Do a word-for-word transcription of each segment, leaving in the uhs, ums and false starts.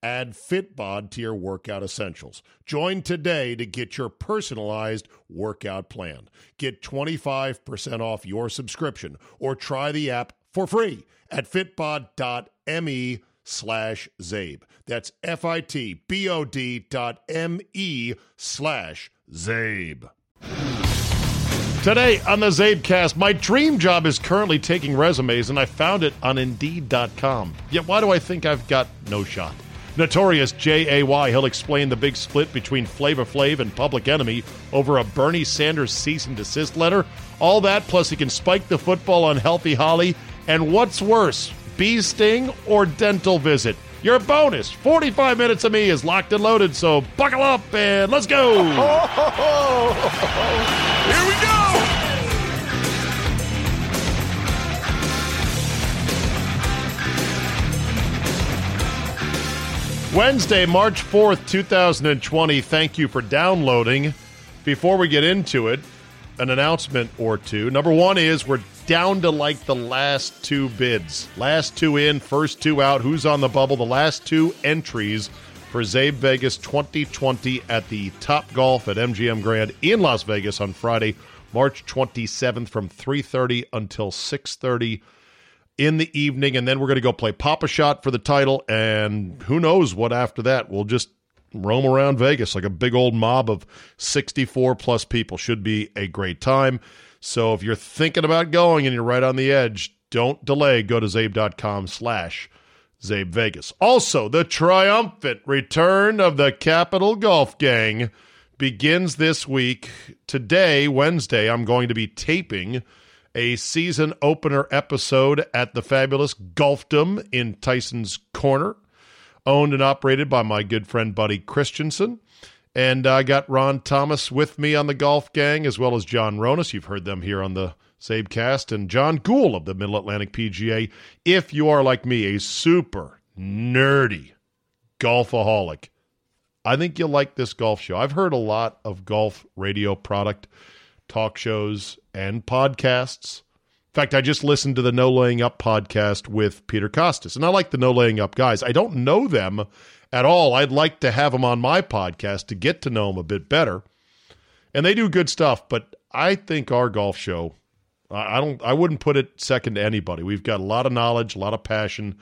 Add FitBod to your workout essentials. Join today to get your personalized workout plan. Get twenty-five percent off your subscription or try the app for free at fitbod.me slash Zabe. That's F-I-T-B-O-D dot M-E slash Zabe. Today on the Zabecast, my dream job is currently taking resumes, and I found it on Indeed dot com. Yet why do I think I've got no shot? Notorious J A Y, he'll explain the big split between Flavor Flav and Public Enemy over a Bernie Sanders cease and desist letter. All that, plus he can spike the football on Healthy Holly. And what's worse, bee sting or dental visit? Your bonus, forty-five minutes of me is locked and loaded, so buckle up and let's go! Oh, ho, ho, ho, ho. Here we go! Wednesday, March fourth, two thousand twenty. Thank you for downloading. Before we get into it, an announcement or two. Number one is we're down to like the last two bids. Last two in, first two out. Who's on the bubble? The last two entries for Zabe Vegas twenty twenty at the Top Golf at M G M Grand in Las Vegas on Friday, March twenty-seventh from three thirty until six thirty in the evening, and then we're going to go play Papa Shot for the title, and who knows what after that. We'll just roam around Vegas like a big old mob of sixty-four plus people. Should be a great time. So if you're thinking about going and you're right on the edge, don't delay. Go to Zabe.com slash Zabe Vegas. Also, the triumphant return of the Capital Golf Gang begins this week. Today, Wednesday, I'm going to be taping a season opener episode at the fabulous Golfdom in Tyson's Corner, owned and operated by my good friend Buddy Christensen. And I got Ron Thomas with me on the Golf Gang, as well as John Ronis. You've heard them here on the Zabecast. And John Gould of the Middle Atlantic P G A. If you are, like me, a super nerdy golfaholic, I think you'll like this golf show. I've heard a lot of golf radio product, talk shows, and podcasts. In fact, I just listened to the No Laying Up podcast with Peter Costas, and I like the No Laying Up guys. I don't know them at all. I'd like to have them on my podcast to get to know them a bit better, and they do good stuff, but I think our golf show, I don't, I wouldn't put it second to anybody. We've got a lot of knowledge, a lot of passion,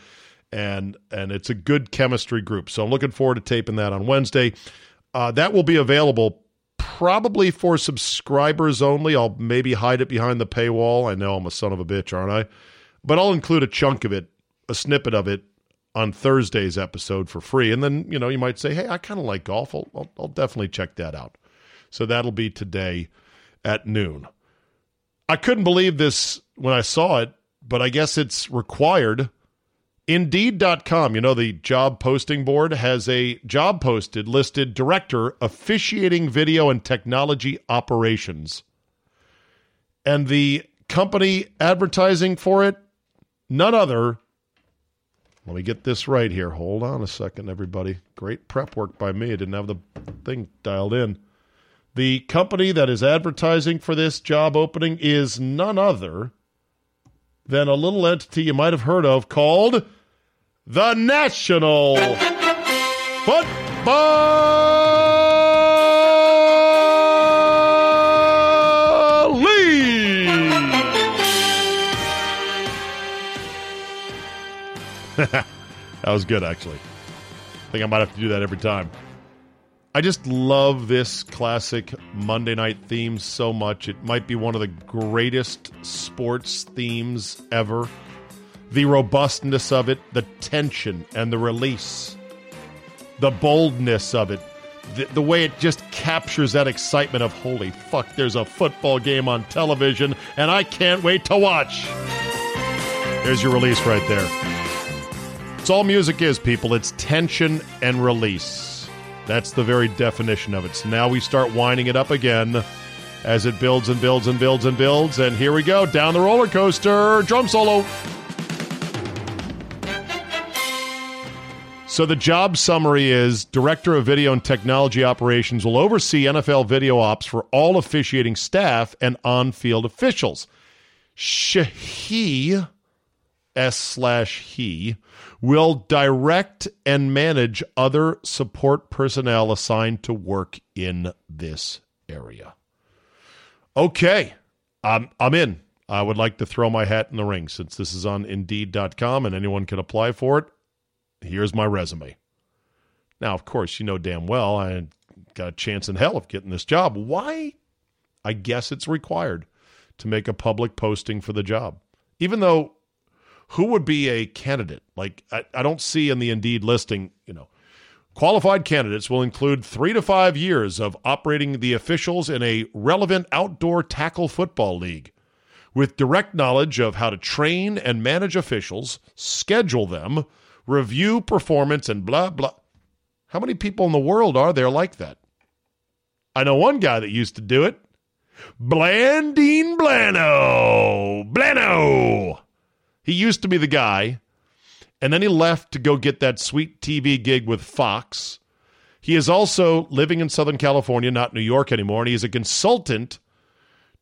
and and it's a good chemistry group, so I'm looking forward to taping that on Wednesday. Uh, that will be available probably for subscribers only. I'll maybe hide it behind the paywall. I know I'm a son of a bitch, aren't I? But I'll include a chunk of it, a snippet of it, on Thursday's episode for free. And then, you know, you might say, hey, I kind of like golf. I'll, I'll, I'll definitely check that out. So that'll be today at noon. I couldn't believe this when I saw it, but I guess it's required. Indeed dot com, you know, the job posting board, has a job posted listed Director, Officiating Video and Technology Operations. And the company advertising for it, none other. Let me get this right here. Hold on a second, everybody. Great prep work by me. I didn't have the thing dialed in. The company that is advertising for this job opening is none other than a little entity you might have heard of called the National Football League. That was good, actually. I think I might have to do that every time. I just love this classic Monday night theme so much. It might be one of the greatest sports themes ever. The robustness of it, the tension and the release, the boldness of it, the, the way it just captures that excitement of, holy fuck, there's a football game on television, and I can't wait to watch. There's your release right there. It's all music is, people. It's tension and release. That's the very definition of it. So now we start winding it up again as it builds and builds and builds and builds. And here we go, down the roller coaster, drum solo. So the job summary is Director of Video and Technology Operations will oversee N F L video ops for all officiating staff and on-field officials. Shahi, S slash he, will direct and manage other support personnel assigned to work in this area. Okay, I'm, I'm in. I would like to throw my hat in the ring since this is on Indeed dot com and anyone can apply for it. Here's my resume. Now, of course, you know damn well I got a chance in hell of getting this job. Why? I guess it's required to make a public posting for the job. Even though, who would be a candidate? Like, I, I don't see in the Indeed listing, you know, qualified candidates will include three to five years of operating the officials in a relevant outdoor tackle football league, with direct knowledge of how to train and manage officials, schedule them, review performance, and blah, blah. How many people in the world are there like that? I know one guy that used to do it. Blandine Blano. Blano. He used to be the guy, and then he left to go get that sweet T V gig with Fox. He is also living in Southern California, not New York anymore, and he is a consultant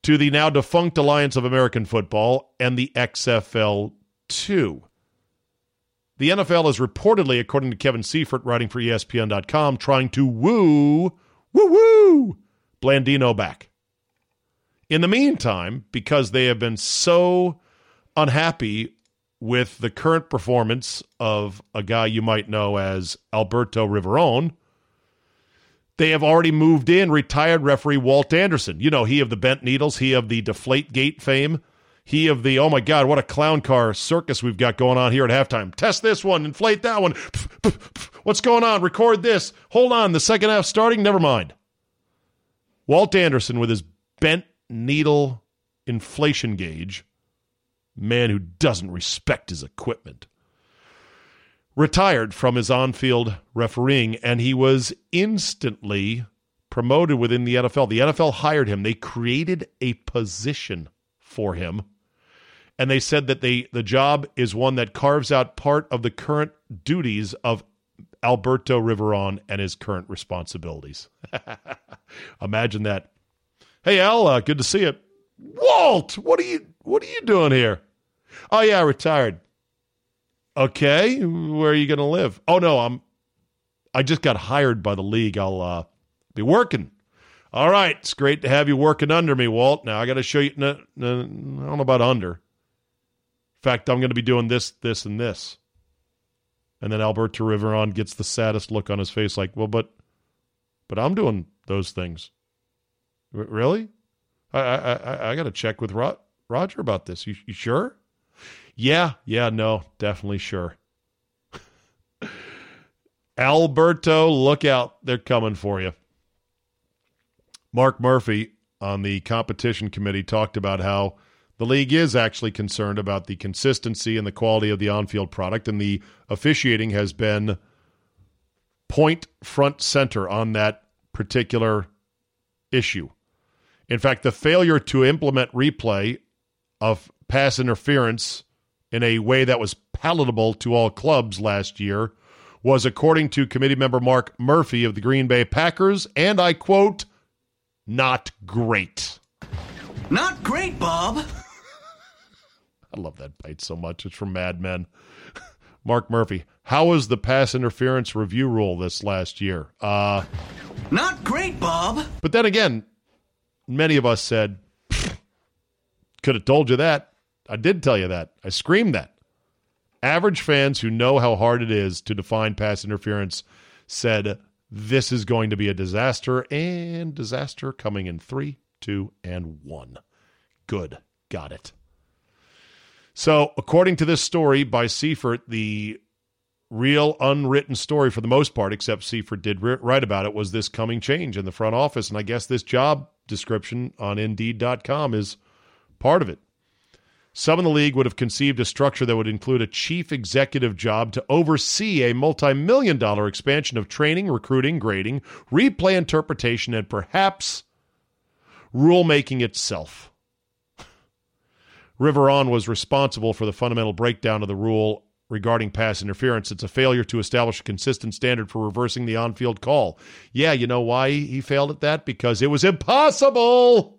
to the now defunct Alliance of American Football and the X F L too. The N F L is reportedly, according to Kevin Seifert, writing for E S P N dot com, trying to woo, woo-woo, Blandino back. In the meantime, because they have been so unhappy with the current performance of a guy you might know as Alberto Riveron, they have already moved in retired referee Walt Anderson. You know, he of the bent needles, he of the Deflategate fame. He of the, oh my God, what a clown car circus we've got going on here at halftime. Test this one, inflate that one. Pff, pff, pff. What's going on? Record this. Hold on, the second half starting? Never mind. Walt Anderson with his bent needle inflation gauge, man who doesn't respect his equipment, retired from his on-field refereeing, and he was instantly promoted within the N F L. The N F L hired him. They created a position for him, and they said that they the job is one that carves out part of the current duties of Alberto Riveron and his current responsibilities. Imagine that. Hey Al, uh, good to see you. Walt, what are you what are you doing here? Oh yeah, I retired. Okay, where are you going to live? Oh no, I'm I just got hired by the league. I'll uh, be working. All right, it's great to have you working under me, Walt. Now, I got to show you, no, no, I don't know about under. In fact, I'm going to be doing this, this, and this. And then Alberto Riveron gets the saddest look on his face, like, well, but but I'm doing those things. R- really? I I, I, I got to check with Ro- Roger about this. You, you sure? Yeah, yeah, no, definitely sure. Alberto, look out. They're coming for you. Mark Murphy on the competition committee talked about how the league is actually concerned about the consistency and the quality of the on-field product, and the officiating has been point front center on that particular issue. In fact, the failure to implement replay of pass interference in a way that was palatable to all clubs last year was, according to committee member Mark Murphy of the Green Bay Packers, and I quote, not great. Not great, Bob. I love that bite so much. It's from Mad Men. Mark Murphy, how was the pass interference review rule this last year? Uh, not great, Bob. But then again, many of us said, could have told you that. I did tell you that. I screamed that. Average fans who know how hard it is to define pass interference said, this is going to be a disaster, and disaster coming in three, two, and one. Good. Got it. So, according to this story by Seifert, the real unwritten story for the most part, except Seifert did write about it, was this coming change in the front office. And I guess this job description on Indeed dot com is part of it. Some in the league would have conceived a structure that would include a chief executive job to oversee a multi-million dollar expansion of training, recruiting, grading, replay interpretation, and perhaps rulemaking itself. Riveron was responsible for the fundamental breakdown of the rule regarding pass interference. It's a failure to establish a consistent standard for reversing the on-field call. Yeah, you know why he failed at that? Because it was impossible!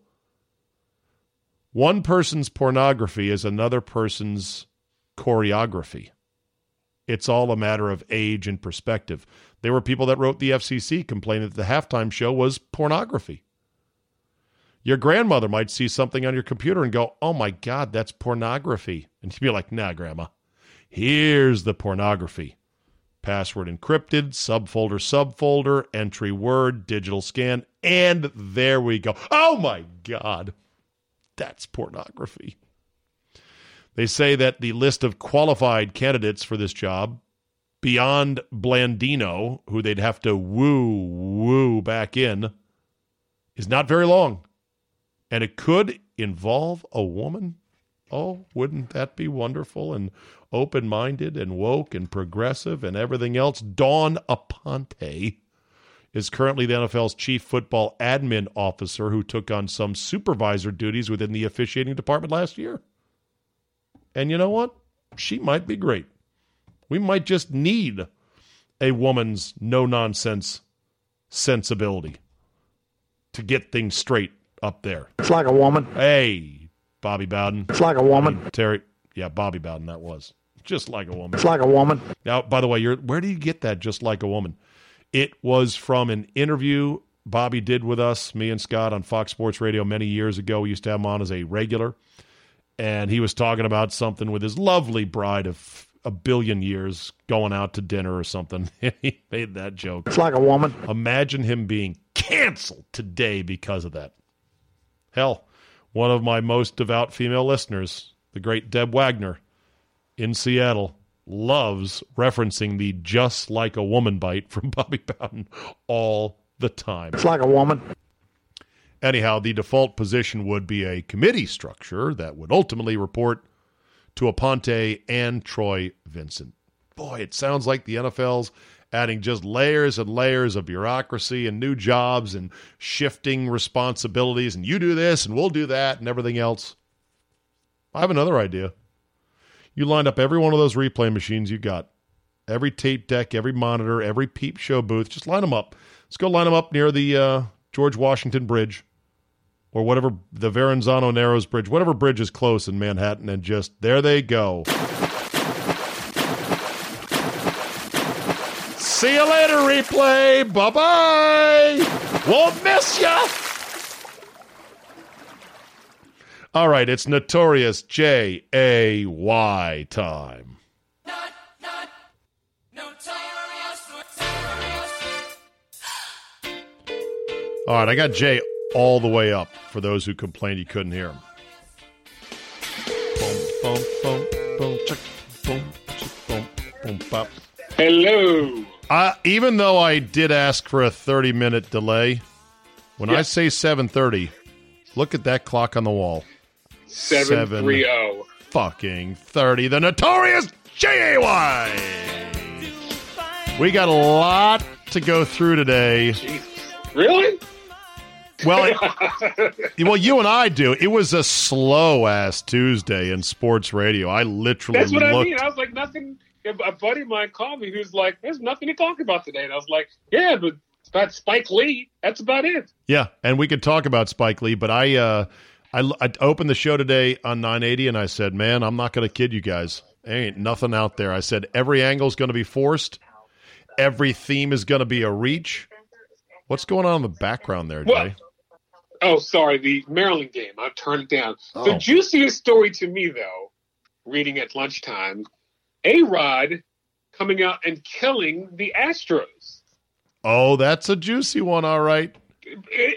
One person's pornography is another person's choreography. It's all a matter of age and perspective. There were people that wrote the F C C complaining that the halftime show was pornography. Your grandmother might see something on your computer and go, oh my God, that's pornography. And she'd be like, nah, Grandma, here's the pornography. Password encrypted, subfolder, subfolder, entry word, digital scan, and there we go. Oh my God. That's pornography. They say that the list of qualified candidates for this job, beyond Blandino, who they'd have to woo, woo back in, is not very long. And it could involve a woman. Oh, wouldn't that be wonderful and open-minded and woke and progressive and everything else? Dawn Aponte is currently the N F L's chief football admin officer, who took on some supervisor duties within the officiating department last year. And you know what? She might be great. We might just need a woman's no-nonsense sensibility to get things straight up there. It's like a woman. Hey, Bobby Bowden. It's like a woman. I mean, Terry. Yeah, Bobby Bowden, that was. Just like a woman. It's like a woman. Now, by the way, you're, where do you get that, just like a woman? It was from an interview Bobby did with us, me and Scott, on Fox Sports Radio many years ago. We used to have him on as a regular, and he was talking about something with his lovely bride of a billion years going out to dinner or something. He made that joke. It's like a woman. Imagine him being canceled today because of that. Hell, one of my most devout female listeners, the great Deb Wagner in Seattle, loves referencing the just like a woman bite from Bobby Bowden all the time. It's like a woman. Anyhow, the default position would be a committee structure that would ultimately report to Aponte and Troy Vincent. Boy, it sounds like the N F L's adding just layers and layers of bureaucracy and new jobs and shifting responsibilities, and you do this and we'll do that and everything else. I have another idea. You lined up every one of those replay machines you got. Every tape deck, every monitor, every peep show booth. Just line them up. Let's go line them up near the uh, George Washington Bridge or whatever, the Verrazano Narrows Bridge, whatever bridge is close in Manhattan, and just, there they go. See you later, replay. Bye-bye. Won't miss ya. All right, it's Notorious J A Y time. Not, not, notorious, notorious. All right, I got Jay all the way up for those who complained you couldn't hear him. Hello. Uh, even though I did ask for a thirty-minute delay, when yeah. I say seven thirty, look at that clock on the wall. seven thirty Fucking thirty. The Notorious J A Y. We got a lot to go through today. Jeez. Really? Well, it, well, you and I do. It was a slow ass Tuesday in sports radio. I literally That's what looked. I mean. I was like, nothing. A buddy of mine called me who's like, "There's nothing to talk about today," and I was like, "Yeah, but it's about Spike Lee. That's about it." Yeah, and we could talk about Spike Lee, but I. Uh, I, I opened the show today on nine eighty, and I said, man, I'm not going to kid you guys. There ain't nothing out there. I said, every angle is going to be forced. Every theme is going to be a reach. What's going on in the background there, Jay? Well, oh, sorry, the Maryland game. I turned it down. Oh. The juiciest story to me, though, reading at lunchtime, A-Rod coming out and killing the Astros. Oh, that's a juicy one, all right.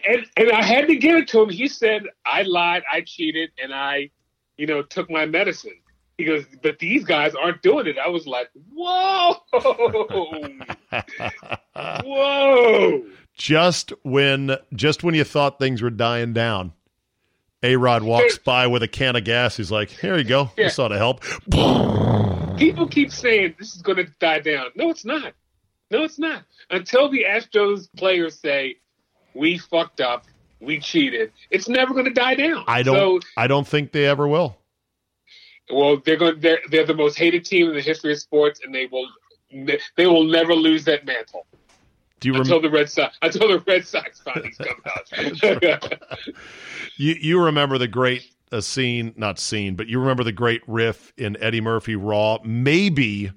And, and I had to give it to him. He said, I lied, I cheated, and I, you know, took my medicine. He goes, but these guys aren't doing it. I was like, whoa. Whoa. Just when just when you thought things were dying down, A-Rod walks hey. by with a can of gas. He's like, here you go. Yeah. This ought to help. People keep saying this is going to die down. No, it's not. No, it's not. Until the Astros players say, we fucked up, we cheated, it's never going to die down. I don't, so, I don't think they ever will. Well, they're going. They're, they're the most hated team in the history of sports, and they will. They will never lose that mantle. Do you rem- until the Red Sox? Until the Red Sox finally come out. you you remember the great uh, scene? Not scene, but you remember the great riff in Eddie Murphy Raw? Maybe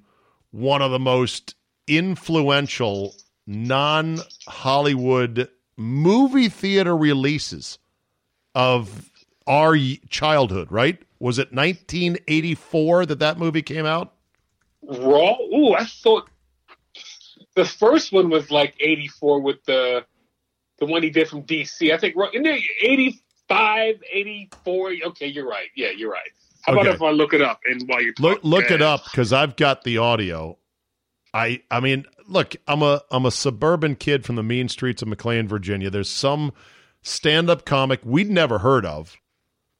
one of the most influential non-Hollywood movie theater releases of our childhood, right? Was it nineteen eighty-four that that movie came out? Raw? Ooh, I thought the first one was like eighty-four with the the one he did from D C. I think in there eighty-five, eighty-four. Okay, you're right. Yeah, you're right. How okay. about if I look it up and while you look look yeah. it up, because I've got the audio. I I mean, look, I'm a I'm a suburban kid from the mean streets of McLean, Virginia. There's some stand-up comic we'd never heard of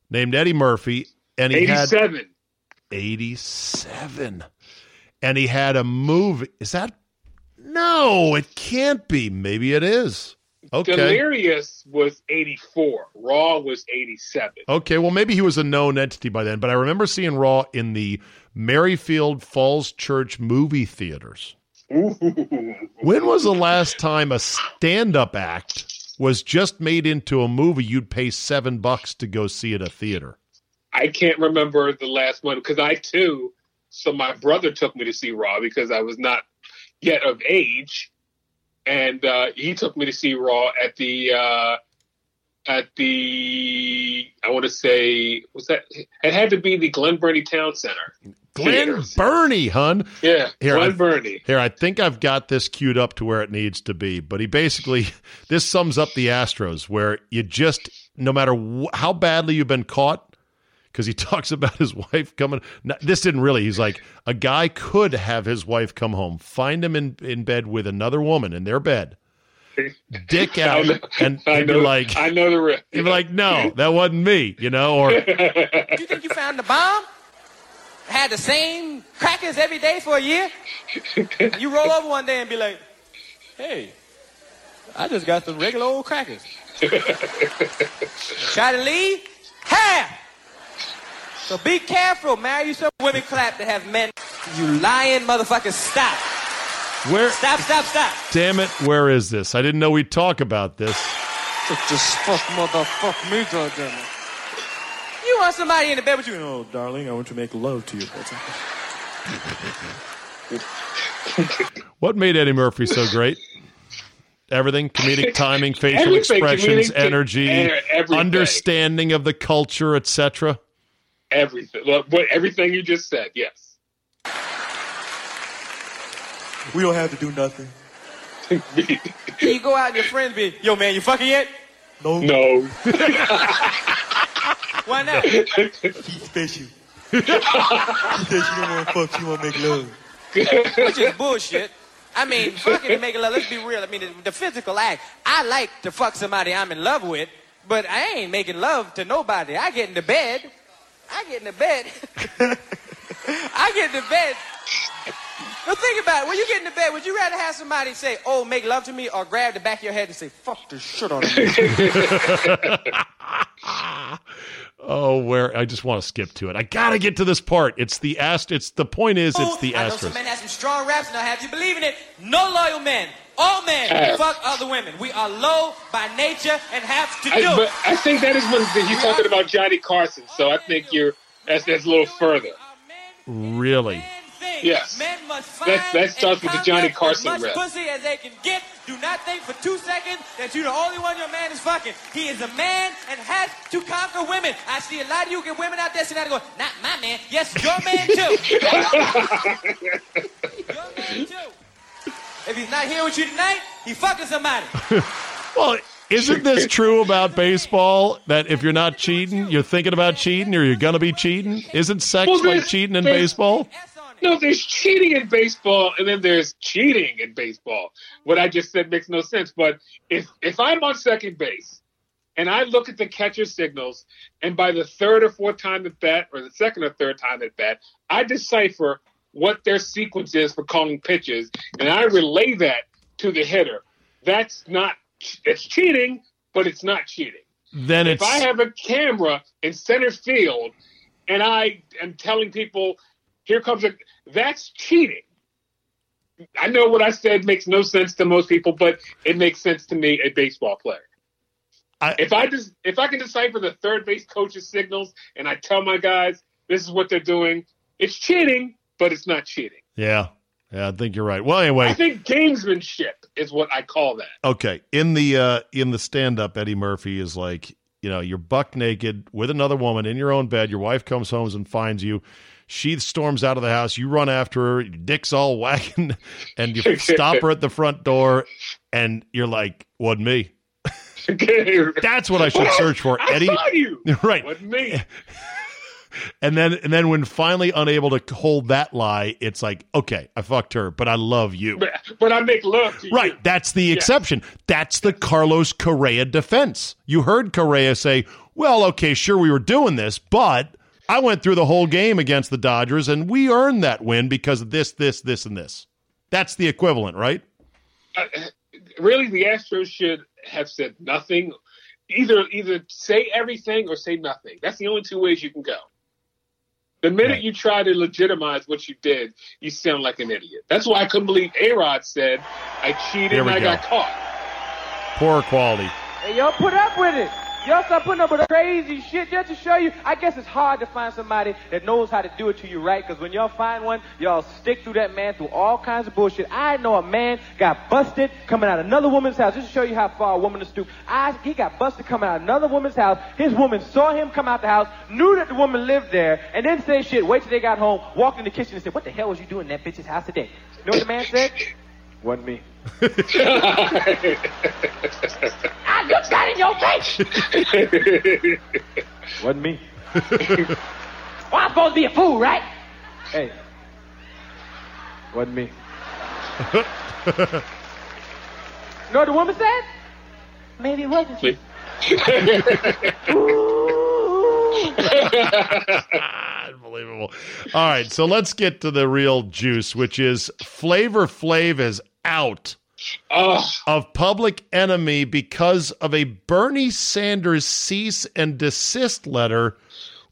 named Eddie Murphy. And he eighty-seven. Had eighty-seven. And he had a movie. Is that? No, it can't be. Maybe it is. Okay. Delirious was eighty-four. Raw was eighty-seven. Okay, well, maybe he was a known entity by then. But I remember seeing Raw in the Merrifield Falls Church movie theaters. Ooh. When was the last time a stand-up act was just made into a movie you'd pay seven bucks to go see at a theater? I can't remember the last one because I, too, so my brother took me to see Raw because I was not yet of age. And uh, he took me to see Raw at the, uh, at the, I want to say, was that, it had to be the Glen Burnie Town Center. Glen Burnie, hun. Yeah, here, Glen I, Burnie. Here, I think I've got this queued up to where it needs to be. But he basically, this sums up the Astros where you just, no matter wh- how badly you've been caught, because he talks about his wife coming. No, this didn't really. He's like, a guy could have his wife come home, find him in, in bed with another woman in their bed, dick out, know, and, and know, you're like, I know the risk. You're like, no, that wasn't me, you know? Or, you think you found the bomb? Had the same crackers every day for a year? You roll over one day and be like, hey, I just got some regular old crackers. Try to leave? Half! So be careful, marry you some women clap that have men. You lying motherfuckers, stop. Where? Stop, stop, stop. Damn it, where is this? I didn't know we'd talk about this. What the fuck, motherfuck me, goddammit. You want somebody in the bed with you? Oh, darling, I want to make love to you. What made Eddie Murphy so great? Everything, comedic timing, facial everything, expressions, energy, everything. Understanding of the culture, et cetera. Everything. What, everything you just said, yes. We don't have to do nothing. You go out and your friends be, yo, man, you fucking yet? No. No. Why not? He's special. He says you don't want to fuck, you want to make love. Which is bullshit. I mean, fucking and making love, let's be real. I mean, the, the physical act, I like to fuck somebody I'm in love with, but I ain't making love to nobody. I get in the bed. I get in the bed. I get in the bed. But think about it. When you get in the bed, would you rather have somebody say, oh, make love to me, or grab the back of your head and say, fuck this shit on me? Oh, where? I just want to skip to it. I got to get to this part. It's the ast- It's the point is, it's the asterisk. I know some men have some strong raps, and I'll have you believe in it. No loyal men. All men uh, fuck other women. We are low by nature and have to do I, but I think that is when you're talking about Johnny Carson, so I think you're that's, that's a little further. Really? Yes. That, that starts with the Johnny Carson rap. As much pussy as they can get. Do not think for two seconds that you're the only one your man is fucking. He is a man and has to conquer women. I see a lot of you get women out there sitting out there going, not my man. Yes, your man too. Your man too. If he's not here with you tonight, he's fucking somebody. Well, Isn't this true about baseball, that if you're not cheating, you're thinking about cheating, or you're going to be cheating? Isn't sex well, like cheating in baseball? No, there's cheating in baseball, and then there's cheating in baseball. What I just said makes no sense. But if if I'm on second base, and I look at the catcher signals, and by the third or fourth time at bat, or the second or third time at bat, I decipher what their sequence is for calling pitches, and I relay that to the hitter. That's not it's cheating, but it's not cheating. Then it's... If I have a camera in center field, and I am telling people, here comes a... That's cheating. I know what I said makes no sense to most people, but it makes sense to me, a baseball player. I, if I just if I can decipher the third base coach's signals and I tell my guys this is what they're doing, it's cheating, but it's not cheating. Yeah, yeah, I think you're right. Well, anyway, I think gamesmanship is what I call that. Okay, in the uh, in the stand-up, Eddie Murphy is like, you know, you're buck naked with another woman in your own bed. Your wife comes home and finds you. She storms out of the house. You run after her. Your dick's all wagging, and you stop her at the front door, and you're like, "Wasn't me." That's what I should well, search for, I Eddie. Saw you. Right. Wasn't me. And then, and then, when finally unable to hold that lie, it's like, okay, I fucked her, but I love you. But, but I make love to you. Right. That's the yes. exception. That's the Carlos Correa defense. You heard Correa say, "Well, okay, sure, we were doing this, but." I went through the whole game against the Dodgers, and we earned that win because of this, this, this, and this. That's the equivalent, right? Uh, really, the Astros should have said nothing. Either either say everything or say nothing. That's the only two ways you can go. The minute right. you try to legitimize what you did, you sound like an idiot. That's why I couldn't believe A-Rod said, I cheated and I go. got caught. Poor quality. Hey, y'all put up with it. Y'all start putting up with crazy shit just to show you. I guess it's hard to find somebody that knows how to do it to you right, because when y'all find one, y'all stick through that man through all kinds of bullshit. I know a man got busted coming out of another woman's house. Just to show you how far a woman is stoop. I, he got busted coming out of another woman's house. His woman saw him come out the house, knew that the woman lived there, and then said shit, wait till they got home, walked in the kitchen and said, what the hell was you doing in that bitch's house today? You know what the man said? Wasn't me. I looked that in your face. Wasn't me. Well, I'm supposed to be a fool, right? Hey. Wasn't me. You know what the woman said? Maybe it wasn't me. Unbelievable. All right, so let's get to the real juice, which is Flavor Flav is out Ugh. of Public Enemy because of a Bernie Sanders cease and desist letter.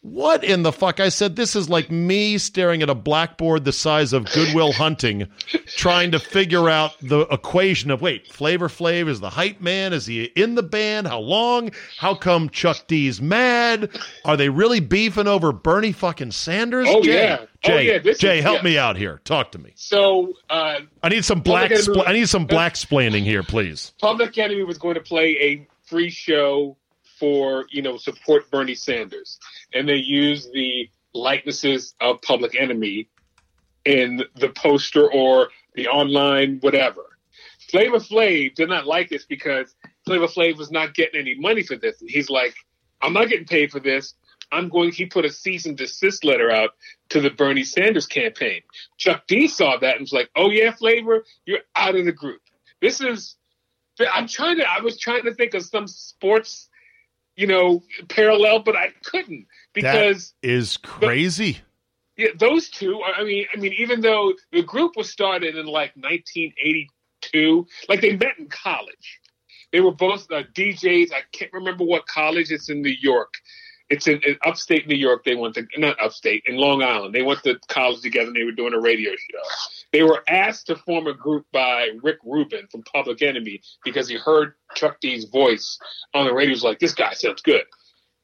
What in the fuck? I said, this is like me staring at a blackboard the size of Goodwill Hunting, trying to figure out the equation of, wait, Flavor Flav is the hype man. Is he in the band? How long? How come Chuck D's mad? Are they really beefing over Bernie fucking Sanders? Oh, Jay, yeah. Jay, oh, yeah. This Jay is, help yeah. me out here. Talk to me. So uh, I need some black. Enemy, spl- I need some black-splaining here, please. Public Enemy was going to play a free show for, you know, support Bernie Sanders. And they use the likenesses of Public Enemy in the poster or the online whatever. Flavor Flav did not like this because Flavor Flav was not getting any money for this. And he's like, I'm not getting paid for this. I'm going, he put a cease and desist letter out to the Bernie Sanders campaign. Chuck D saw that and was like, oh yeah, Flavor, you're out of the group. This is, I'm trying to, I was trying to think of some sports you know, parallel, but I couldn't because that is crazy. The, yeah, those two are, I mean, I mean, even though the group was started in like nineteen eighty-two, like they met in college. They were both uh, D Js. I can't remember what college. It's in New York. It's in, in upstate New York. They went to not upstate in Long Island. They went to college together and they were doing a radio show. They were asked to form a group by Rick Rubin from Public Enemy because he heard Chuck D's voice on the radio. He was like, this guy sounds good.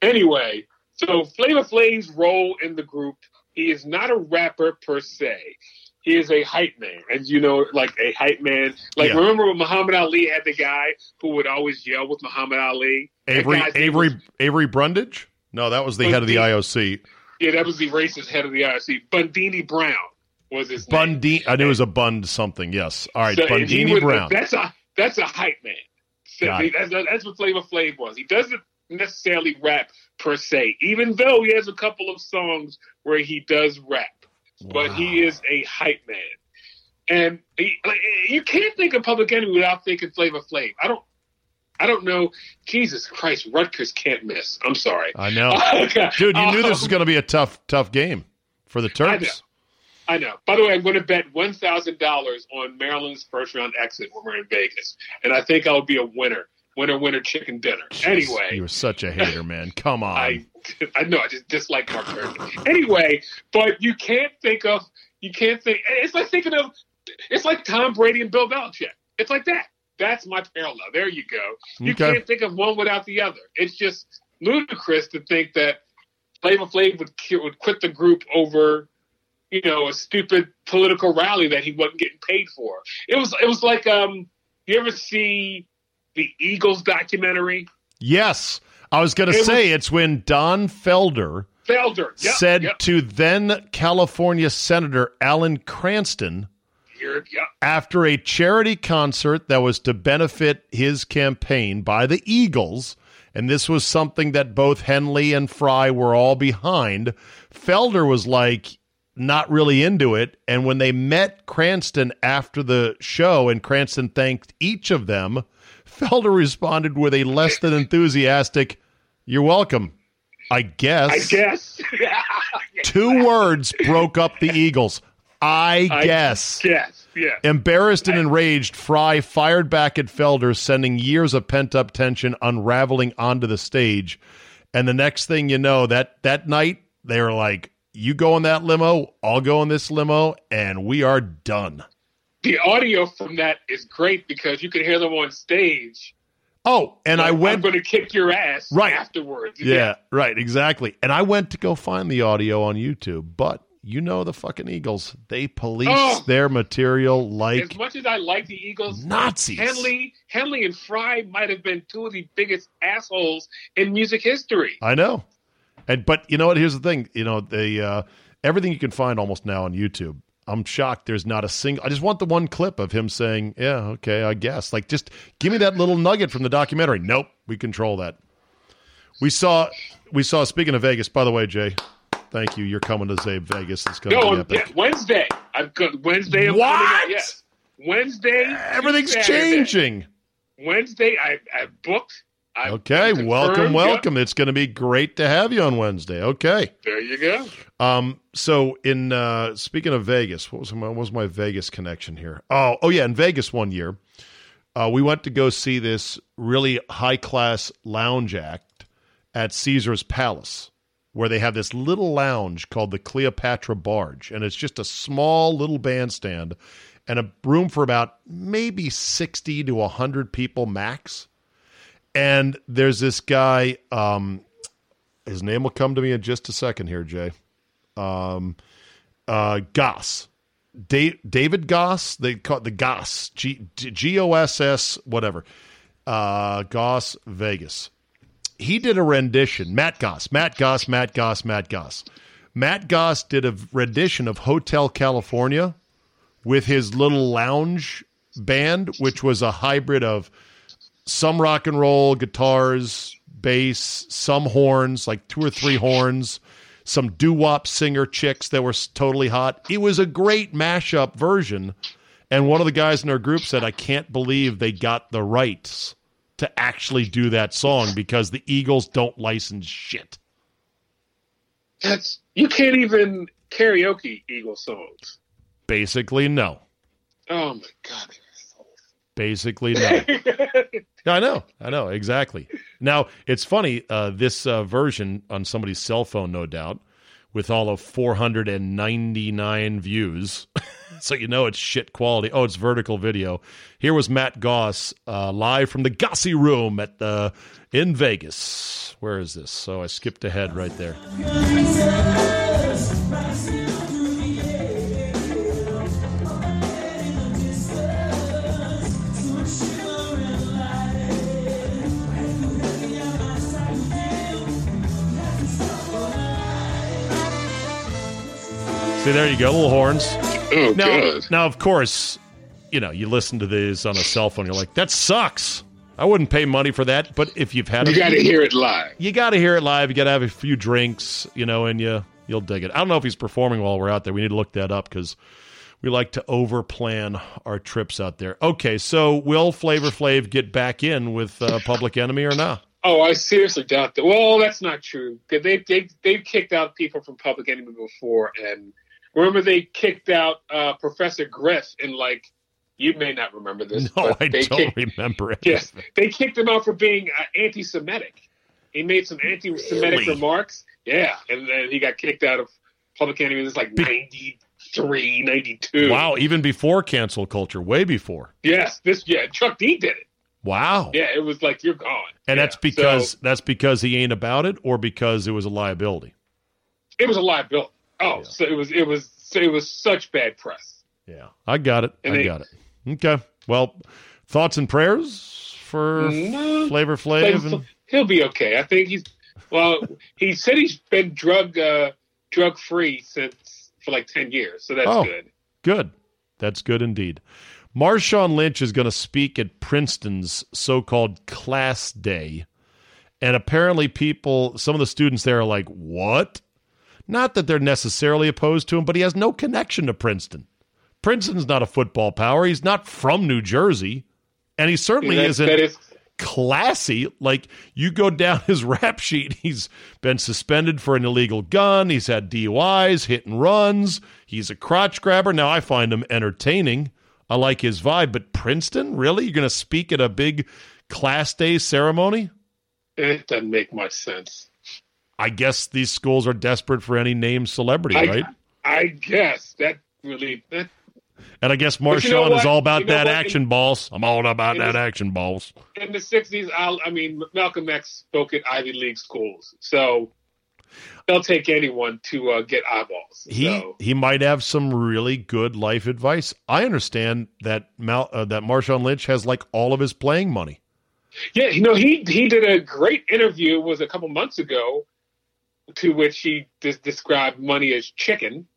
Anyway, so Flavor Flav's role in the group, he is not a rapper per se. He is a hype man. And, you know, like a hype man. Like, yeah. Remember when Muhammad Ali had the guy who would always yell with Muhammad Ali? Avery Avery, was, Avery Brundage? No, that was the Bundini, head of the I O C. Yeah, that was the racist head of the I O C. Bundini Brown. Was his Bundini, name. I knew it was a Bund something, yes. All right, so, Bundini would, Brown. That's a, that's a hype man. That's, that's what Flavor Flav was. He doesn't necessarily rap per se, even though he has a couple of songs where he does rap. Wow. But he is a hype man. And he, like, you can't think of Public Enemy without thinking Flavor Flav. I don't I don't know. Jesus Christ, Rutgers can't miss. I'm sorry. I know. Okay. Dude, you knew um, this was going to be a tough, tough game for the Terps. I know. By the way, I'm going to bet one thousand dollars on Maryland's first-round exit when we're in Vegas, and I think I'll be a winner. Winner, winner, chicken dinner. Jeez, anyway. You were such a hater, man. Come on. I, I know. I just dislike Mark Murphy. Anyway, but you can't think of – you can't think – it's like thinking of – it's like Tom Brady and Bill Belichick. It's like that. That's my parallel. There you go. You okay. can't think of one without the other. It's just ludicrous to think that Flavor Flav would, would quit the group over – you know, a stupid political rally that he wasn't getting paid for. It was it was like, um, you ever see the Eagles documentary? Yes. I was going to it say was, it's when Don Felder, Felder. Yep, said yep. to then California Senator Alan Cranston Here, yep. after a charity concert that was to benefit his campaign by the Eagles, and this was something that both Henley and Fry were all behind, Felder was like, not really into it. And when they met Cranston after the show and Cranston thanked each of them, Felder responded with a less than enthusiastic, "You're welcome, I guess." I guess. Two words broke up the Eagles. I, I guess. Yes. Yeah. Embarrassed and enraged, Fry fired back at Felder, sending years of pent-up tension unraveling onto the stage. And the next thing you know, that, that night, they were like, "You go in that limo, I'll go in this limo, and we are done." The audio from that is great because you can hear them on stage. Oh, and like, I went... I'm going to kick your ass right. afterwards. Yeah, yeah, right, exactly. And I went to go find the audio on YouTube, but you know the fucking Eagles. They police oh, their material like... As much as I like the Eagles... Nazis. Henley, Henley and Fry might have been two of the biggest assholes in music history. I know. And but you know what? Here's the thing. You know they uh, everything you can find almost now on YouTube. I'm shocked. There's not a single. I just want the one clip of him saying, "Yeah, okay, I guess." Like, just give me that little nugget from the documentary. Nope, we control that. We saw. We saw. Speaking of Vegas, by the way, Jay, thank you. You're coming to Zabe Vegas. It's going no, to be epic. Wednesday. I've got Wednesday. I'm what? Out, yes. Wednesday. Everything's Saturday. Changing. Wednesday. I I booked. I've okay, welcome, welcome. Yep. It's going to be great to have you on Wednesday. Okay, there you go. Um, so in uh, speaking of Vegas, what was my what was my Vegas connection here? Oh, oh yeah, in Vegas one year, uh, we went to go see this really high class lounge act at Caesar's Palace, where they have this little lounge called the Cleopatra Barge, and it's just a small little bandstand and a room for about maybe sixty to a hundred people max. And there's this guy, um, his name will come to me in just a second here, Jay. Um, uh, Goss. Da- David Goss? They call it the Goss. G- G O S S, whatever. Uh, Goss Vegas. He did a rendition. Matt Goss. Matt Goss, Matt Goss, Matt Goss. Matt Goss did a rendition of Hotel California with his little lounge band, which was a hybrid of some rock and roll, guitars, bass, some horns, like two or three horns, some doo-wop singer chicks that were totally hot. It was a great mashup version. And one of the guys in our group said, "I can't believe they got the rights to actually do that song because the Eagles don't license shit." That's, you can't even karaoke Eagle songs. Basically, no. Oh, my God. Basically, no. I know, I know, exactly. Now, it's funny, uh, this uh, version on somebody's cell phone, no doubt, with all of four hundred ninety-nine views, so you know it's shit quality. Oh, it's vertical video. Here was Matt Goss uh, live from the Gossy Room at the in Vegas. Where is this? So I skipped ahead right there. See, there you go, little horns. Oh, now, God. Now, of course, you know, you listen to these on a cell phone, you're like, that sucks. I wouldn't pay money for that, but if you've had it, you got to hear it live. You got to hear it live. You got to have a few drinks, you know, and you you'll dig it. I don't know if he's performing while we're out there. We need to look that up because we like to overplan our trips out there. Okay, so will Flavor Flav get back in with uh, Public Enemy or not? Oh, I seriously doubt that. Well, that's not true. They they they've kicked out people from Public Enemy before, and remember they kicked out uh, Professor Griff in like. You may not remember this. No, I don't kicked, remember it. Yes, they kicked him out for being uh, anti-Semitic. He made some anti-Semitic really? remarks. Yeah, and then he got kicked out of Public Enemy. It was like Be- ninety-three, ninety-two Wow, even before cancel culture, way before. Yes, this yeah, Chuck D did it. Wow. Yeah, it was like, you're gone. And yeah, that's because so, that's because he ain't about it, or because it was a liability? It was a liability. Oh, yeah. so it was it was so it was such bad press. Yeah, I got it. And I they, got it. Okay. Well, thoughts and prayers for no, Flavor Flav? Flavor, and... He'll be okay. I think he's, well, he said he's been drug uh, drug free since for like ten years So that's oh, good. Good. That's good indeed. Marshawn Lynch is going to speak at Princeton's so-called class day. And apparently people, some of the students there are like, what? Not that they're necessarily opposed to him, but he has no connection to Princeton. Princeton's not a football power. He's not from New Jersey, and he certainly that, isn't that is... classy. Like, you go down his rap sheet, he's been suspended for an illegal gun. He's had D U Is, hit and runs. He's a crotch grabber. Now, I find him entertaining. I like his vibe, but Princeton, really? You're going to speak at a big class day ceremony? It doesn't make much sense. I guess these schools are desperate for any named celebrity, I, right? I guess. That really... That... And I guess Marshawn you know is all about you know that what? action, in, balls. I'm all about that the, action, balls. In the sixties, I'll, I mean, Malcolm X spoke at Ivy League schools. So they'll take anyone to uh, get eyeballs. He so. he might have some really good life advice. I understand that Mal, uh, that Marshawn Lynch has, like, all of his playing money. Yeah, you know, he, he did a great interview, was a couple months ago, to which he dis- described money as chicken.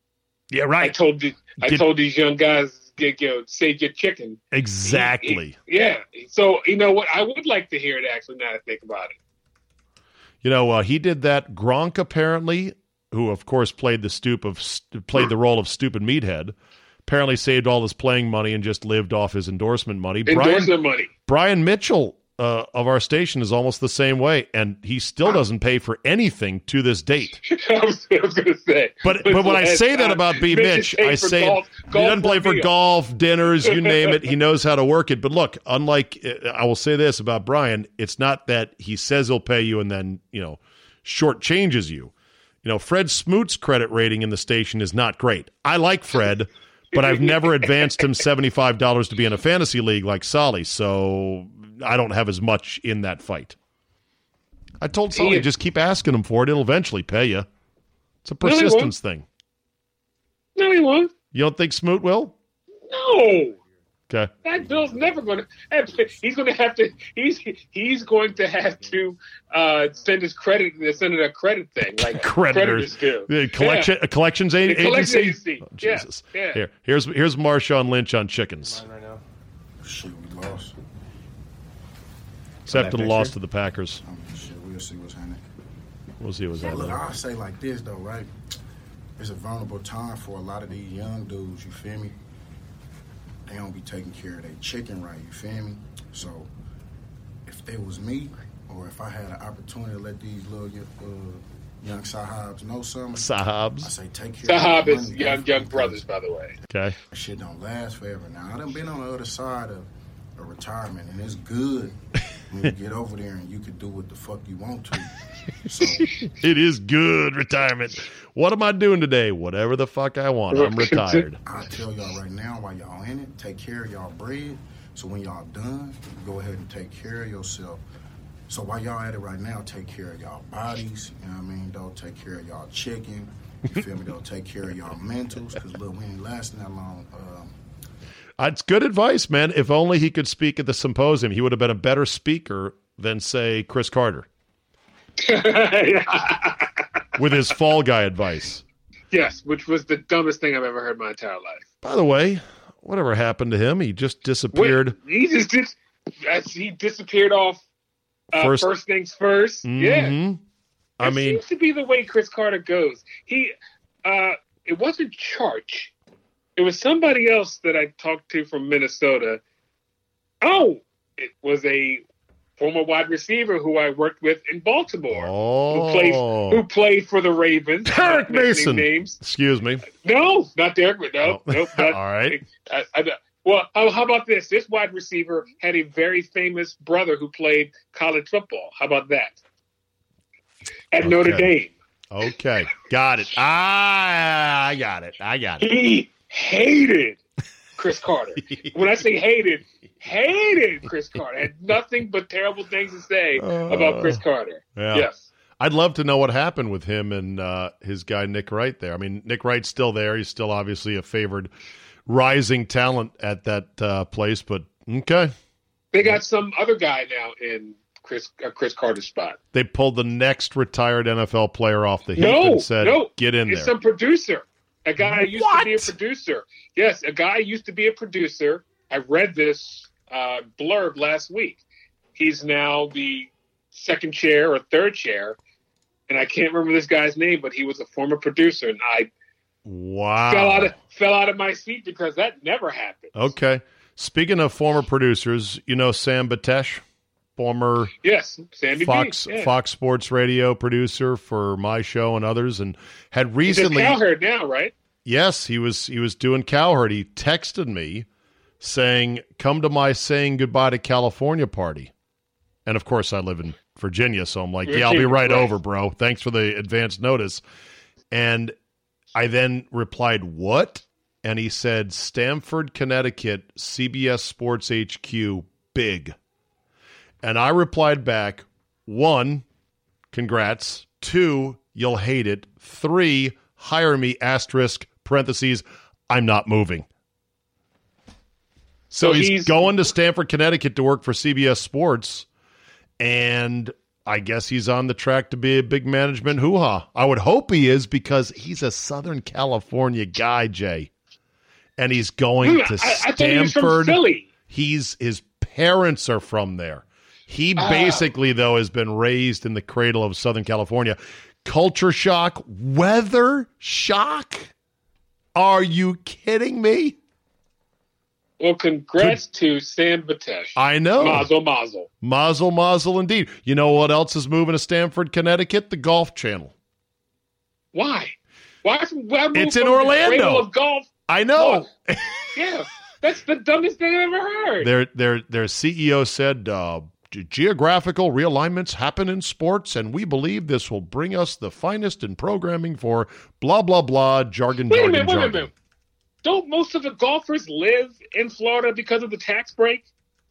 Yeah, right. I told you. I Did, told these young guys, get, you know, save your chicken. Exactly. He, he, yeah. So, you know what? I would like to hear it, actually, now that I think about it. You know, uh, he did that. Gronk, apparently, who, of course, played the stoop of played the role of stupid meathead, apparently saved all his playing money and just lived off his endorsement money. Endorsement Brian, money. Brian Mitchell uh, of our station is almost the same way, and he still doesn't pay for anything to this date. I was, I was going to say. But, but, but when I say that about B. Mitch, I say golf, he golf doesn't play for meal. golf, dinners, you name it. He knows how to work it. But look, unlike, I will say this about Brian, it's not that he says he'll pay you and then, you know, shortchanges you. You know, Fred Smoot's credit rating in the station is not great. I like Fred, but I've never advanced him seventy-five dollars to be in a fantasy league like Solly, so... I don't have as much in that fight. I told Sully, yeah. just keep asking him for it. It'll eventually pay you. It's a persistence no, thing. No, he won't. You don't think Smoot will? No. Okay. That bill's never going to. He's going to have to. He's he's going to have to uh, send his credit. Send it a credit thing like creditors, creditors do. The collection, yeah. a collections a- the collection agency. agency. Oh, Jesus. Yeah. Yeah. Here, here's here's Marshawn Lynch on chickens. Right now. Shoot, we lost. Except for the loss to the Packers. Oh, shit. We'll see what's happening. We'll see what's happening. Look, I'll say like this, though, right? It's a vulnerable time for a lot of these young dudes, you feel me? They don't be taking care of their chicken right, you feel me? So if it was me, or if I had an opportunity to let these little uh, young Sahabs know something. Sahabs? I say take care Sahab of their is money, young, young brothers, by the way. Okay. That shit don't last forever. Now, I done been on the other side of a retirement, and it's good. When you get over there and you can do what the fuck you want to. So. It is good retirement. What am I doing today? Whatever the fuck I want. I'm retired. I tell y'all right now while y'all in it, take care of y'all bread. So when y'all done, go ahead and take care of yourself. So while y'all at it right now, take care of y'all bodies. You know what I mean? Don't take care of y'all chicken. You feel me? Don't take care of y'all mentals because look, we ain't lasting that long. Um, It's good advice, man. If only he could speak at the symposium, he would have been a better speaker than, say, Chris Carter. With his fall guy advice. Yes, which was the dumbest thing I've ever heard in my entire life. By the way, whatever happened to him, he just disappeared. Wait, he just did, As he disappeared off uh, first, first things first. Mm-hmm. Yeah. I it mean, seems to be the way Chris Carter goes. He, uh, it wasn't Church. It was somebody else that I talked to from Minnesota. Oh, it was a former wide receiver who I worked with in Baltimore, oh. who played who played for the Ravens. Derek Mason. Names. Excuse me. No, not Derek. No, oh. nope. Not, All right. I, I, I, well, how about this? This wide receiver had a very famous brother who played college football. How about that? At okay. Notre Dame. Okay, got it. I, I got it. I got it. He hated Chris Carter. When I say hated, hated Chris Carter. Had nothing but terrible things to say uh, about Chris Carter. Yeah. Yes. I'd love to know what happened with him and uh, his guy Nick Wright there. I mean, Nick Wright's still there. He's still obviously a favored rising talent at that uh, place, but okay. They got some other guy now in Chris uh, Chris Carter's spot. They pulled the next retired N F L player off the heap no, and said, no. get in it's there. It's some producer. A guy used what? to be a producer. Yes, a guy used to be a producer. I read this uh, blurb last week. He's now the second chair or third chair, and I can't remember this guy's name, but he was a former producer, and I wow. fell out of, fell out of my seat because that never happened. Okay. Speaking of former producers, you know Sam Batesh? Former yes, Sammy Fox B, yeah. Fox Sports Radio producer for my show and others, and had recently He's at Cowherd now, right? Yes, he was. He was doing Cowherd. He texted me saying, "Come to my saying goodbye to California party," and of course, I live in Virginia, so I'm like, Virginia, "Yeah, I'll be right, right over, bro. Thanks for the advance notice." And I then replied, "What?" And he said, "Stamford, Connecticut, C B S Sports H Q, big." And I replied back, one, congrats. Two, you'll hate it. Three, hire me, asterisk, parentheses, I'm not moving. So, so he's, he's going to Stamford, Connecticut to work for C B S Sports, and I guess he's on the track to be a big management hoo-ha. I would hope he is because he's a Southern California guy, Jay. And he's going to I, Stamford. I thought he was from Philly. He's, his parents are from there. He basically, uh, though, has been raised in the cradle of Southern California. Culture shock, weather shock? Are you kidding me? Well, congrats Good. to Sam Batesh. I know. Mazel, mazel. Mazel, mazel, indeed. You know what else is moving to Stamford, Connecticut? The Golf Channel. Why? Why? why it's in Orlando. The cradle of golf? I know. Oh, yeah. That's the dumbest thing I've ever heard. Their, their, their C E O said... Uh, geographical realignments happen in sports, and we believe this will bring us the finest in programming for blah, blah, blah, jargon, wait a minute, jargon, wait jargon. A minute. Don't most of the golfers live in Florida because of the tax break?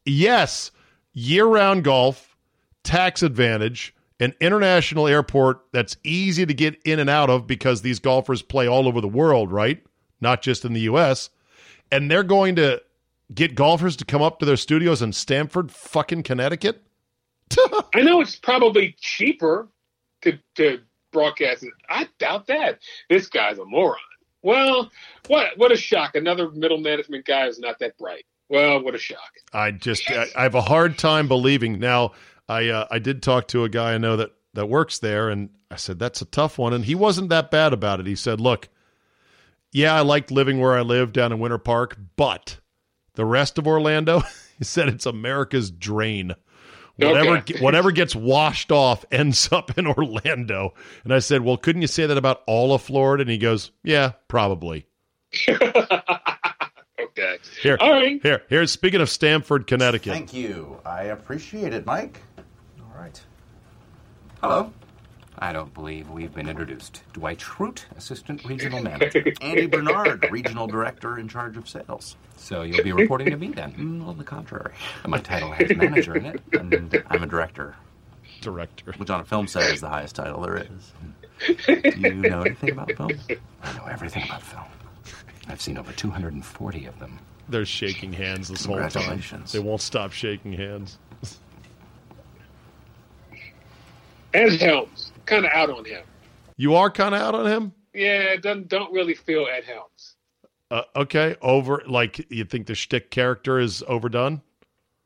Yes. Year-round golf, tax advantage, an international airport that's easy to get in and out of because these golfers play all over the world, right? Not just in the U S. And they're going to get golfers to come up to their studios in Stamford, fucking Connecticut? I know it's probably cheaper to, to broadcast it. I doubt that. This guy's a moron. Well, what what a shock. Another middle management guy is not that bright. Well, what a shock. I just, I, I have a hard time believing. Now, I uh, I did talk to a guy I know that, that works there, and I said, that's a tough one. And he wasn't that bad about it. He said, look, yeah, I liked living where I live down in Winter Park, but... the rest of Orlando, he said it's America's drain. Whatever okay. whatever gets washed off ends up in Orlando. And I said, well, couldn't you say that about all of Florida? And he goes, yeah, probably. okay. Here, all right. Here, here's speaking of Stamford, Connecticut. Thank you. I appreciate it, Mike. All right. Hello. I don't believe we've been introduced. Dwight Schrute, Assistant Regional Manager. Andy Bernard, Regional Director in charge of sales. So you'll be reporting to me then. Mm, well, the contrary. My title has manager in it, and I'm a director. Director. Which on a film set is the highest title there is. Do you know anything about film? I know everything about film. I've seen over two hundred forty of them. They're shaking hands this whole time. They won't stop shaking hands. And Helms. Kind of out on him. You are kind of out on him? Yeah, it doesn't, don't really feel at Helms. Uh, okay, over, like, you think the shtick character is overdone?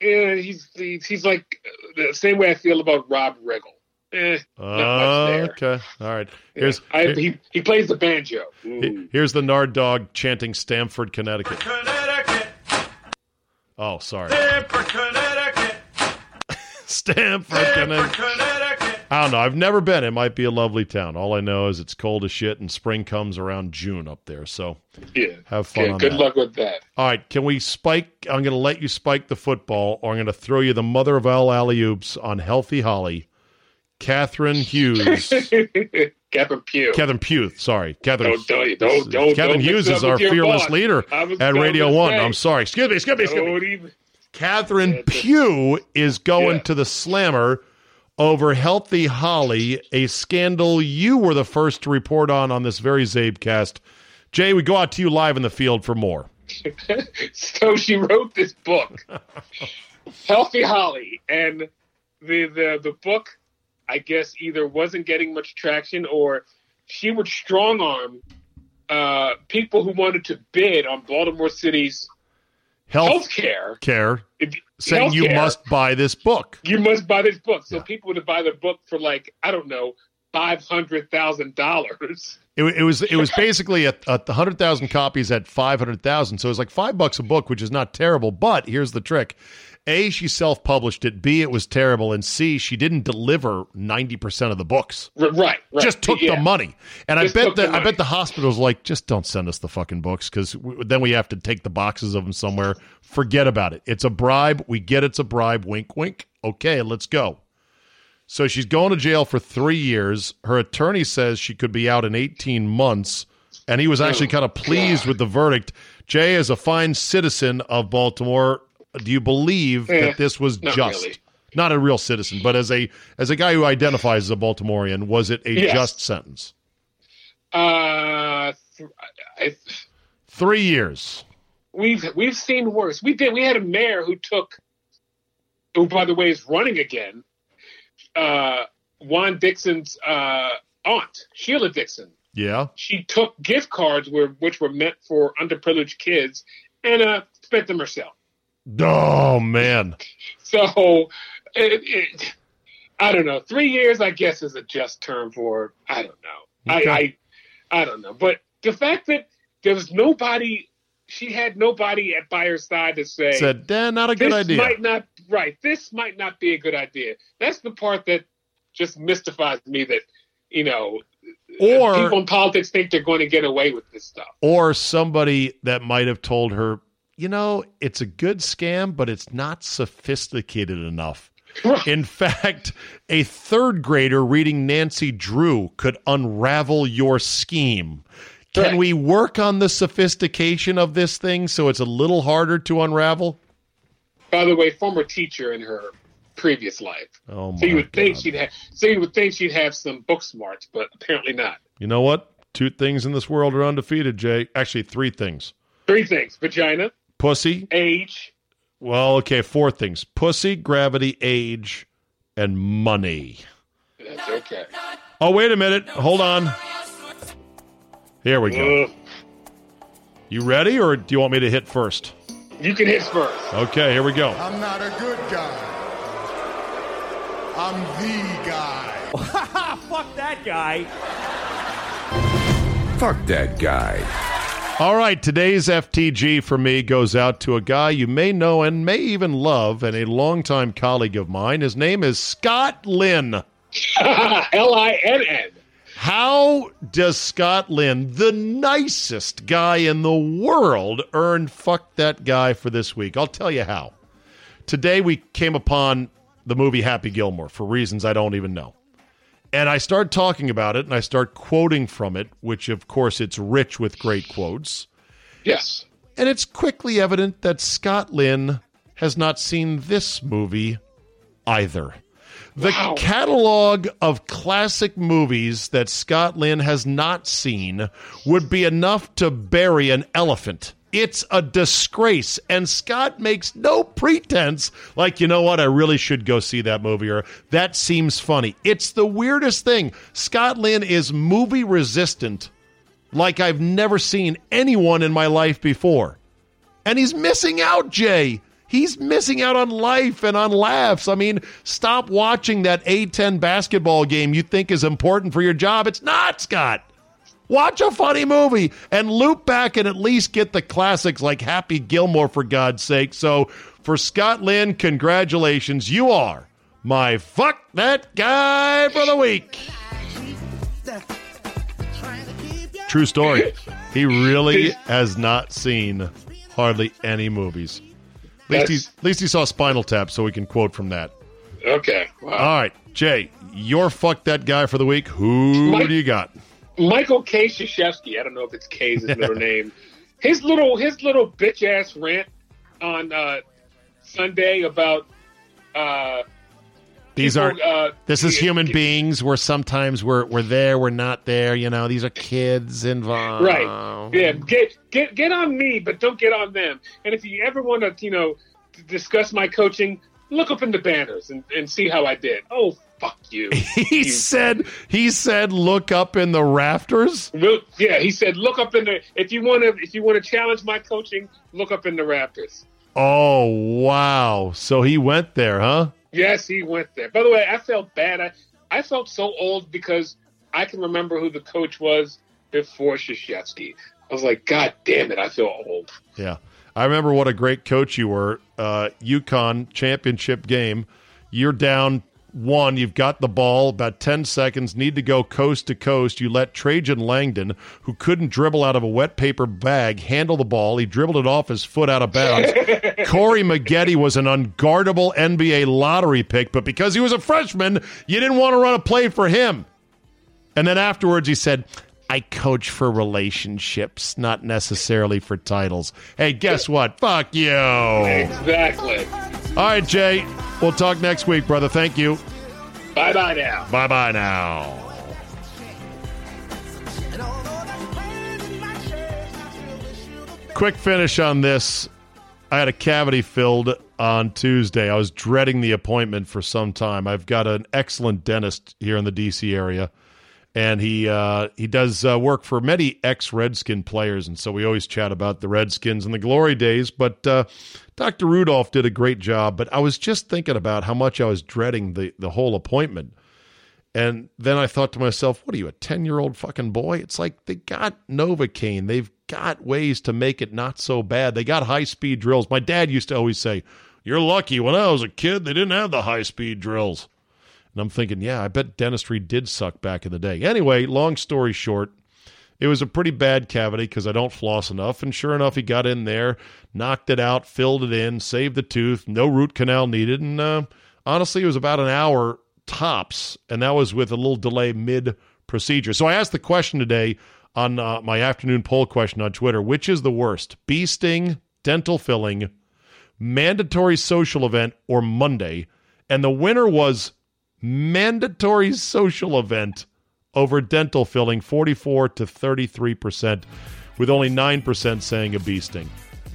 eh, he's, he's he's like the same way I feel about Rob Riggle. Eh, uh, okay, all right. Here's yeah, I, here, he he plays the banjo. He, here's the Nard Dog chanting Stamford, Connecticut. Connecticut. Oh, sorry. Stamford, Connecticut. Stamford, Stamford Connecticut. Connecticut. I don't know. I've never been. It might be a lovely town. All I know is it's cold as shit, and spring comes around June up there. So yeah, have fun. Yeah, on good that. luck with that. All right, can we spike? I'm going to let you spike the football, or I'm going to throw you the mother of all alley oops on Healthy Holly. Catherine Hughes. Catherine Pugh. Catherine Pugh, sorry. Catherine, don't, don't, don't, don't, Catherine don't Hughes is our fearless boss. leader at Radio One. Say. I'm sorry. Excuse me, excuse me, excuse don't me. Even. Catherine yeah, Pugh is going yeah. to the slammer over Healthy Holly, a scandal you were the first to report on on this very Zabecast. Jay, we go out to you live in the field for more. So she wrote this book, Healthy Holly, and the the, the book, I guess, either wasn't getting much traction or she would strong arm uh, people who wanted to bid on Baltimore City's health care, care if, saying healthcare, you must buy this book. You must buy this book. So yeah. people would buy the book for like, I don't know, five hundred thousand dollars. It, it was it was basically a, a one hundred thousand copies at five hundred thousand. So it was like five bucks a book, which is not terrible. But here's the trick. A, she self-published it. B, it was terrible. And C, she didn't deliver ninety percent of the books. Right, right. Just took yeah. the money. And just I bet the, the I bet the hospital's like, just don't send us the fucking books because w- then we have to take the boxes of them somewhere. Forget about it. It's a bribe. We get it's a bribe. Wink, wink. Okay, let's go. So she's going to jail for three years. Her attorney says she could be out in eighteen months. And he was actually kind of pleased God. with the verdict. Jay is a fine citizen of Baltimore. Do you believe eh, that this was not just, really. not a real citizen, but as a as a guy who identifies as a Baltimorean, was it a yes. just sentence? Uh, th- I, Three years. We've we've seen worse. We did. We had a mayor who took, who by the way is running again, uh, Juan Dixon's uh, aunt, Sheila Dixon. Yeah, she took gift cards where which were meant for underprivileged kids and uh, spent them herself. Oh, man. So, it, it, I don't know. Three years, I guess, is a just term for, I don't know. Okay. I, I I don't know. But the fact that there was nobody, she had nobody at by her side to say. Said, eh, not a good idea. Might not, right. This might not be a good idea. That's the part that just mystifies me that, you know, or people in politics think they're going to get away with this stuff. Or somebody that might have told her, you know, it's a good scam, but it's not sophisticated enough. In fact, a third grader reading Nancy Drew could unravel your scheme. Can right. we work on the sophistication of this thing so it's a little harder to unravel? By the way, former teacher in her previous life. Oh my so you would God. think she'd have so you would think she'd have some book smarts, but apparently not. You know what? Two things in this world are undefeated, Jay. Actually, three things. Three things. Vagina. Pussy. Age. Well, okay, four things. Pussy, gravity, age, and money. That's okay. Oh, wait a minute. Hold on. Here we go. Ugh. You ready, or do you want me to hit first? You can hit first. Okay, here we go. I'm not a good guy. I'm the guy. Fuck that guy. Fuck that guy. All right, today's F T G for me goes out to a guy you may know and may even love, and a longtime colleague of mine. His name is Scott Lynn. L I N N. How does Scott Lynn, the nicest guy in the world, earn Fuck That Guy for this week? I'll tell you how. Today we came upon the movie Happy Gilmore for reasons I don't even know. And I start talking about it, and I start quoting from it, which, of course, it's rich with great quotes. Yes. And it's quickly evident that Scott Lynn has not seen this movie either. The wow. catalog of classic movies that Scott Lynn has not seen would be enough to bury an elephant. It's a disgrace, and Scott makes no pretense, like, you know what, I really should go see that movie, or that seems funny. It's the weirdest thing. Scott Lynn is movie resistant like I've never seen anyone in my life before. And he's missing out, Jay. he's missing out on life and on laughs. I mean, stop watching that A ten basketball game you think is important for your job. It's not, Scott. Watch a funny movie and loop back and at least get the classics like Happy Gilmore, for God's sake. So for Scott Lynn, congratulations. You are my Fuck That Guy for the Week. True story. He really has not seen hardly any movies. At least, he, at least he saw Spinal Tap, so we can quote from that. Okay. Wow. All right, Jay, your Fuck That Guy for the Week. Who my, do you got? Michael K. Krzyzewski. I don't know if it's K's his middle name. His little his little bitch ass rant on uh, Sunday about uh, these people, aren't. Uh, this is human it, beings. Where sometimes we're we're there, we're not there. You know, these are kids involved. Right. Yeah. Get get get on me, but don't get on them. And if you ever want to, you know, discuss my coaching, look up in the banners and, and see how I did. Oh, fuck you. He you. said. He said. Look up in the rafters. Look, yeah. He said. Look up in the. If you want to. If you want to challenge my coaching, look up in the rafters. Oh wow! So he went there, huh? Yes, he went there. By the way, I felt bad. I, I felt so old because I can remember who the coach was before Krzyzewski. I was like, God damn it, I feel old. Yeah. I remember what a great coach you were. Uh, UConn championship game. You're down one. You've got the ball, about ten seconds, need to go coast to coast. You let Trajan Langdon, who couldn't dribble out of a wet paper bag, handle the ball. He dribbled it off his foot out of bounds. Corey Maggette was an unguardable N B A lottery pick, but because he was a freshman, you didn't want to run a play for him. And then afterwards he said, I coach for relationships, not necessarily for titles. Hey, guess what? Fuck you. Exactly. All right, Jay. We'll talk next week, brother. Thank you. Bye-bye now. Bye-bye now. Quick finish on this. I had a cavity filled on Tuesday. I was dreading the appointment for some time. I've got an excellent dentist here in the D C area, and he uh, he does uh, work for many ex-Redskin players, and so we always chat about the Redskins and the glory days. But uh, Doctor Rudolph did a great job, but I was just thinking about how much I was dreading the, the whole appointment. And then I thought to myself, what are you, a ten-year-old fucking boy? It's like they got Novocaine. They've got ways to make it not so bad. They got high-speed drills. My dad used to always say, you're lucky. When I was a kid, they didn't have the high-speed drills. And I'm thinking, yeah, I bet dentistry did suck back in the day. Anyway, long story short, it was a pretty bad cavity because I don't floss enough. And sure enough, he got in there, knocked it out, filled it in, saved the tooth, no root canal needed. And uh, honestly, it was about an hour tops, and that was with a little delay mid-procedure. So I asked the question today on uh, my afternoon poll question on Twitter, which is the worst, bee sting, dental filling, mandatory social event, or Monday? And the winner was mandatory social event over dental filling, forty-four to thirty-three percent, with only nine percent saying a bee sting.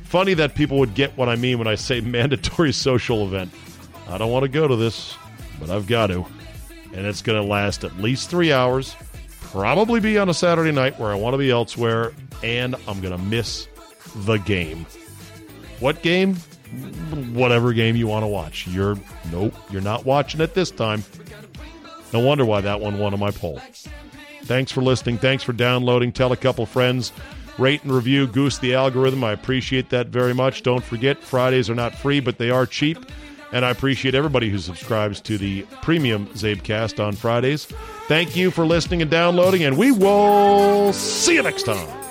Funny that people would get what I mean when I say mandatory social event. I don't want to go to this, but I've got to. And it's going to last at least three hours, probably be on a Saturday night where I want to be elsewhere, and I'm going to miss the game. What game? Whatever game you want to watch. You're, nope, you're not watching it this time. No wonder why that one won on my poll. Thanks for listening. Thanks for downloading. Tell a couple friends. Rate and review. Goose the algorithm. I appreciate that very much. Don't forget, Fridays are not free, but they are cheap. And I appreciate everybody who subscribes to the premium Zabecast on Fridays. Thank you for listening and downloading, and we will see you next time.